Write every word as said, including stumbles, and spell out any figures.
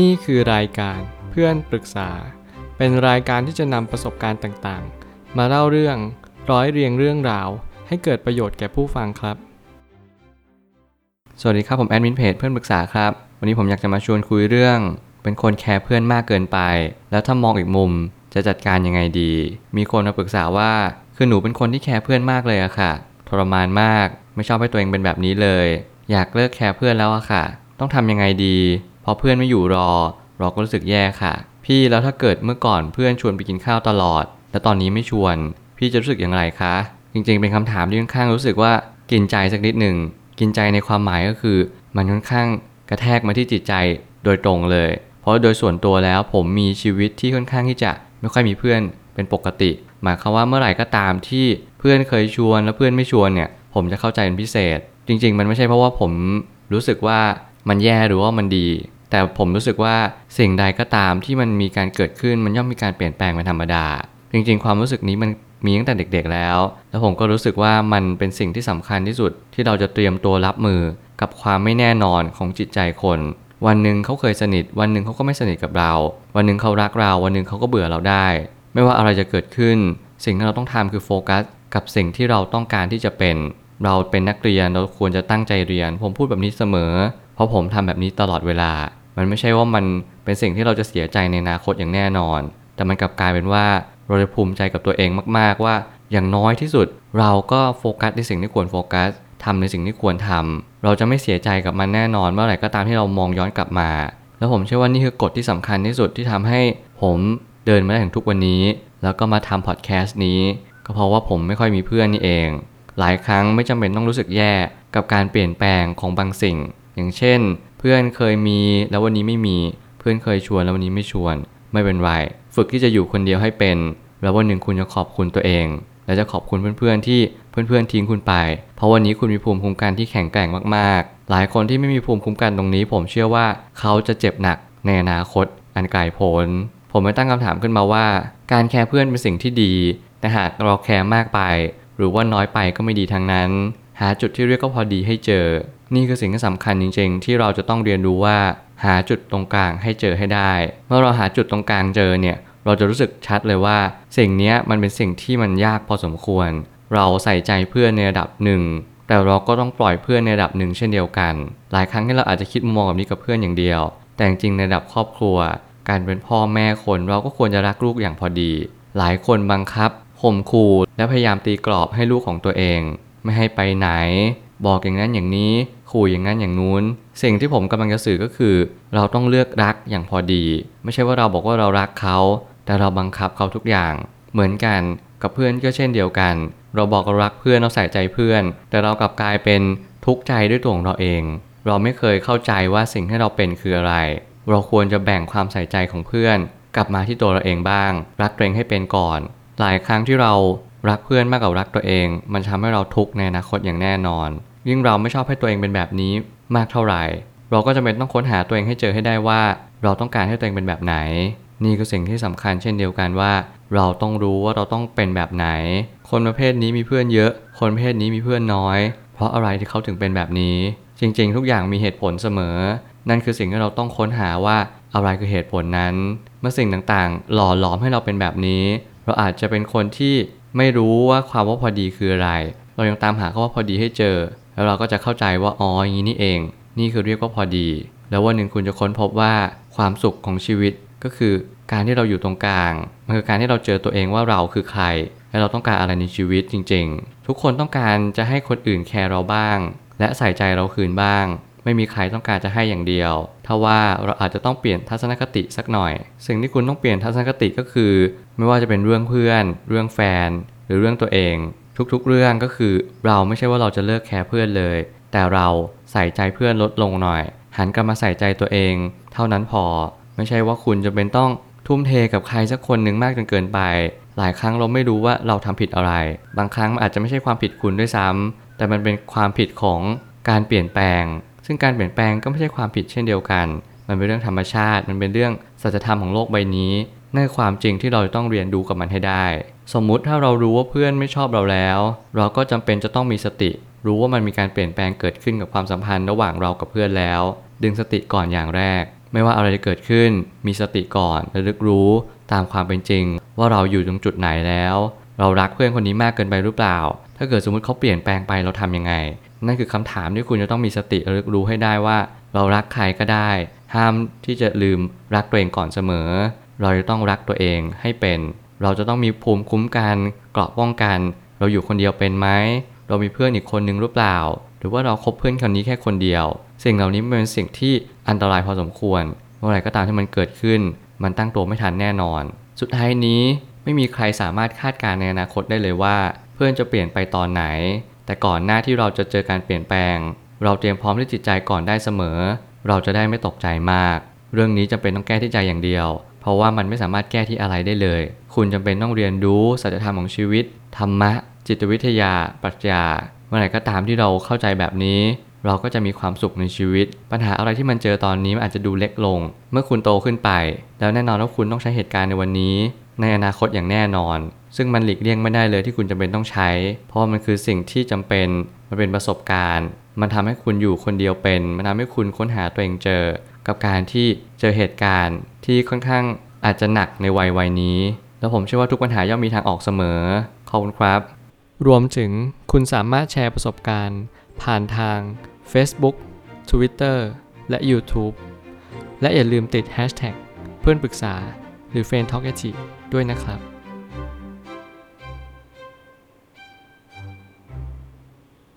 นี่คือรายการเพื่อนปรึกษาเป็นรายการที่จะนำประสบการณ์ต่างๆมาเล่าเรื่องร้อยเรียงเรื่องราวให้เกิดประโยชน์แก่ผู้ฟังครับสวัสดีครับผมแอดมินเพจเพื่อนปรึกษาครับวันนี้ผมอยากจะมาชวนคุยเรื่องเป็นคนแคร์เพื่อนมากเกินไปแล้วถ้ามองอีกมุมจะจัดการยังไงดีมีคนมาปรึกษาว่าคือหนูเป็นคนที่แคร์เพื่อนมากเลยอะค่ะทรมานมากไม่ชอบให้ตัวเองเป็นแบบนี้เลยอยากเลิกแคร์เพื่อนแล้วอะค่ะต้องทำยังไงดีพอเพื่อนไม่อยู่รอเราก็รู้สึกแย่ค่ะพี่แล้วถ้าเกิดเมื่อก่อนเพื่อนชวนไปกินข้าวตลอดแต่ตอนนี้ไม่ชวนพี่จะรู้สึกอย่างไรคะจริงๆเป็นคำถามที่ค่อนข้างรู้สึกว่ากินใจสักนิดหนึ่งกินใจในความหมายก็คือมันค่อนข้างกระแทกมาที่จิตใจโดยตรงเลยเพราะโดยส่วนตัวแล้วผมมีชีวิตที่ค่อนข้างที่จะไม่ค่อยมีเพื่อนเป็นปกติหมายความว่าเมื่อไหร่ก็ตามที่เพื่อนเคยชวนแล้วเพื่อนไม่ชวนเนี่ยผมจะเข้าใจเป็นพิเศษจริงๆมันไม่ใช่เพราะว่าผมรู้สึกว่ามันแย่หรือว่ามันดีแต่ผมรู้สึกว่าสิ่งใดก็ตามที่มันมีการเกิดขึ้นมันย่อมมีการเปลี่ยนแปลงเป็นธรรมดาจริงๆความรู้สึกนี้มันมีตั้งแต่เด็กๆแล้วแล้วผมก็รู้สึกว่ามันเป็นสิ่งที่สำคัญที่สุดที่เราจะเตรียมตัวรับมือกับความไม่แน่นอนของจิตใจคนวันหนึ่งเขาเคยสนิทวันหนึ่งเขาก็ไม่สนิทกับเราวันหนึ่งเขารักเราวันหนึ่งเขาก็เบื่อเราได้ไม่ว่าอะไรจะเกิดขึ้นสิ่งที่เราต้องทำคือโฟกัสกับสิ่งที่เราต้องการที่จะเป็นเราเป็นนักเรียนเราควรจะตั้งใจเรียนผมพูดแบบนี้เสมอเพราะผมทำแบบนี้ตลอดเวลามันไม่ใช่ว่ามันเป็นสิ่งที่เราจะเสียใจในอนาคตอย่างแน่นอนแต่มันกลับกลายเป็นว่าเราจะภูมิใจกับตัวเองมากๆว่าอย่างน้อยที่สุดเราก็โฟกัสในสิ่งที่ควรโฟกัสทำในสิ่งที่ควรทำเราจะไม่เสียใจกับมันแน่นอนเมื่อไหร่ก็ตามที่เรามองย้อนกลับมาแล้วผมเชื่อว่านี่คือกฎที่สำคัญที่สุดที่ทำให้ผมเดินมาถึงทุกวันนี้แล้วก็มาทำพอดแคสต์นี้ก็เพราะว่าผมไม่ค่อยมีเพื่อนนี่เองหลายครั้งไม่จำเป็นต้องรู้สึกแย่กับการเปลี่ยนแปลงของบางสิ่งอย่างเช่นเพื่อนเคยมีแล้ววันนี้ไม่มีเพื่อนเคยชวนแล้ววันนี้ไม่ชวนไม่เป็นไรฝึกที่จะอยู่คนเดียวให้เป็นแล้ววันหนึ่งคุณจะขอบคุณตัวเองและจะขอบคุณเพื่อนๆที่เพื่อนๆทิ้งคุณไปเพราะวันนี้คุณมีภูมิคุ้มกันที่แข็งแกร่งมากๆหลายคนที่ไม่มีภูมิคุ้มกันตรงนี้ผมเชื่อว่าเขาจะเจ็บหนักในอนาคตอันไกลโพ้นผมไม่ตั้งคำถามขึ้นมาว่าการแคร์เพื่อนเป็นสิ่งที่ดีแต่หากเราแคร์มากไปหรือว่าน้อยไปก็ไม่ดีทั้งนั้นหาจุดที่เรียกก็พอดีให้เจอนี่คือสิ่งที่สำคัญจริงๆที่เราจะต้องเรียนรู้ว่าหาจุดตรงกลางให้เจอให้ได้เมื่อเราหาจุดตรงกลางเจอเนี่ยเราจะรู้สึกชัดเลยว่าสิ่งนี้มันเป็นสิ่งที่มันยากพอสมควรเราใส่ใจเพื่อนในระดับหนึ่งแต่เราก็ต้องปล่อยเพื่อนในระดับหนึ่งเช่นเดียวกันหลายครั้งที่เราอาจจะคิดมุมมองแบบนี้กับเพื่อนอย่างเดียวแต่จริงในระดับครอบครัวการเป็นพ่อแม่คนเราก็ควรจะรักลูกอย่างพอดีหลายคนบังคับข่มขู่และพยายามตีกรอบให้ลูกของตัวเองไม่ให้ไปไหนบอกอย่างนั้นอย่างนี้ขู่อย่างนั้นอย่างนู้นสิ่งที่ผมกำลังจะสื่อก็คือเราต้องเลือกรักอย่างพอดีไม่ใช่ว่าเราบอกว่าเรารักเขาแต่เราบังคับเขาทุกอย่างเหมือนกันกับเพื่อนก็เช่นเดียวกันเราบอกเรารักเพื่อนเราใส่ใจเพื่อนแต่เรากลับกลายเป็นทุกข์ใจด้วยตัวของเราเองเราไม่เคยเข้าใจว่าสิ่งที่เราเป็นคืออะไรเราควรจะแบ่งความใส่ใจของเพื่อนกลับมาที่ตัวเราเองบ้างรักตัวเองให้เป็นก่อนหลายครั้งที่เรารักเพื่อนมากกว่ารักตัวเองมันทำให้เราทุกข์ในอนาคตอย่างแน่นอนยิ่งเราไม่ชอบให้ตัวเองเป็นแบบนี้มากเท่าไหร่เราก็จำเป็นต้องค้นหาตัวเองให้เจอให้ได้ว่าเราต้องการให้ตัวเองเป็นแบบไหนนี่คือสิ่งที่สำคัญเช่นเดียวกันว่าเราต้องรู้ว่าเราต้องเป็นแบบไหนคนประเภทนี้มีเพื่อนเยอะคนประเภทนี้มีเพื่อนน้อยเพราะอะไรที่เขาถึงเป็นแบบนี้จริงๆทุกอย่างมีเหตุผลเสมอนั่นคือสิ่งที่เราต้องค้นหาว่าอะไรคือเหตุผลนั้นเมื่อสิ่งต่างๆหล่อหลอมให้เราเป็นแบบนี้เราอาจจะเป็นคนที่ไม่รู้ว่าความว่าพอดีคืออะไรเรายังตามหาคำว่าพอดีให้เจอแล้วเราก็จะเข้าใจว่าอ๋ออย่างนี้นี่เองนี่คือเรียกว่าพอดีแล้ววันหนึ่งคุณจะค้นพบว่าความสุขของชีวิตก็คือการที่เราอยู่ตรงกลางมันคือการที่เราเจอตัวเองว่าเราคือใครและเราต้องการอะไรในชีวิตจริงๆทุกคนต้องการจะให้คนอื่นแคร์เราบ้างและใส่ใจเราคืนบ้างไม่มีใครต้องการจะให้อย่างเดียวถ้าว่าเราอาจจะต้องเปลี่ยนทัศนคติสักหน่อยสิ่งที่คุณต้องเปลี่ยนทัศนคติก็คือไม่ว่าจะเป็นเรื่องเพื่อนเรื่องแฟนหรือเรื่องตัวเองทุกๆเรื่องก็คือเราไม่ใช่ว่าเราจะเลิกแคร์เพื่อนเลยแต่เราใส่ใจเพื่อนลดลงหน่อยหันกลับมาใส่ใจตัวเองเท่านั้นพอไม่ใช่ว่าคุณจะเป็นต้องทุ่มเทกับใครสักคนหนึ่งมากจนเกินไปหลายครั้งเราไม่รู้ว่าเราทำผิดอะไรบางครั้งมันอาจจะไม่ใช่ความผิดคุณด้วยซ้ำแต่มันเป็นความผิดของการเปลี่ยนแปลงซึ่งการเปลี่ยนแปลงก็ไม่ใช่ความผิดเช่นเดียวกันมันเป็นเรื่องธรรมชาติมันเป็นเรื่องสัจธรรมของโลกใบนี้นั่นคือความจริงที่เราต้องเรียนรู้กับมันให้ได้สมมุติถ้าเรารู้ว่าเพื่อนไม่ชอบเราแล้วเราก็จำเป็นจะต้องมีสติรู้ว่ามันมีการเปลี่ยนแปลงเกิดขึ้นกับความสัมพันธ์ระหว่างเรากับเพื่อนแล้วดึงสติก่อนอย่างแรก ไม่ว่าอะไรจะเกิดขึ้นมีสติก่อนระลึกรู้ตามความเป็นจริงว่าเราอยู่ตรงจุดไหนแล้วเรารักเพื่อนคนนี้มากเกินไปหรือเปล่าถ้าเกิดสมมติเขาเปลี่ยนแปลงไปเราทำยังไงนั่นคือคำถามที่คุณจะต้องมีสติระลึกรู้ให้ได้ว่าเรารักใครก็ได้ห้ามที่จะลืมรักตัวเองก่อนเสมอเราจะต้องรักตัวเองให้เป็นเราจะต้องมีภูมิคุ้มกันเกราะป้องกันเราอยู่คนเดียวเป็นไหมเรามีเพื่อนอีกคนนึงหรือเปล่าหรือว่าเราคบเพื่อนคนนี้แค่คนเดียวสิ่งเหล่านี้เป็นสิ่งที่อันตรายพอสมควรเมื่อไหร่ก็ตามที่มันเกิดขึ้นมันตั้งตัวไม่ทันแน่นอนสุดท้ายนี้ไม่มีใครสามารถคาดการณ์ในอนาคตได้เลยว่าเพื่อนจะเปลี่ยนไปตอนไหนแต่ก่อนหน้าที่เราจะเจอการเปลี่ยนแปลงเราเตรียมพร้อมที่จิตใจก่อนได้เสมอเราจะได้ไม่ตกใจมากเรื่องนี้จำเป็นต้องแก้ที่ใจอย่างเดียวเพราะว่ามันไม่สามารถแก้ที่อะไรได้เลยคุณจำเป็นต้องเรียนรู้สัจธรรมของชีวิตธรรมะจิตวิทยาปรัชญาเมื่อไหร่ก็ตามที่เราเข้าใจแบบนี้เราก็จะมีความสุขในชีวิตปัญหาอะไรที่มันเจอตอนนี้มันอาจจะดูเล็กลงเมื่อคุณโตขึ้นไปแล้วแน่นอนว่าคุณต้องใช้เหตุการณ์ในวันนี้ในอนาคตอย่างแน่นอนซึ่งมันหลีกเลี่ยงไม่ได้เลยที่คุณจำเป็นต้องใช้เพราะมันคือสิ่งที่จำเป็นมันเป็นประสบการณ์มันทำให้คุณอยู่คนเดียวเป็นมันทำให้คุณค้นหาตัวเองเจอกับการที่เจอเหตุการณ์ที่ค่อนข้างอาจจะหนักในวัยวัยนี้แล้วผมเชื่อว่าทุกปัญหาย่อมมีทางออกเสมอขอบคุณครับรวมถึงคุณสามารถแชร์ประสบการณ์ผ่านทาง Facebook Twitter และ YouTube และอย่าลืมติด แฮชแท็ก เพื่อนปรึกษาหรือ เฟรนด์ ทอล์ก แอท จี ด้วยนะครับ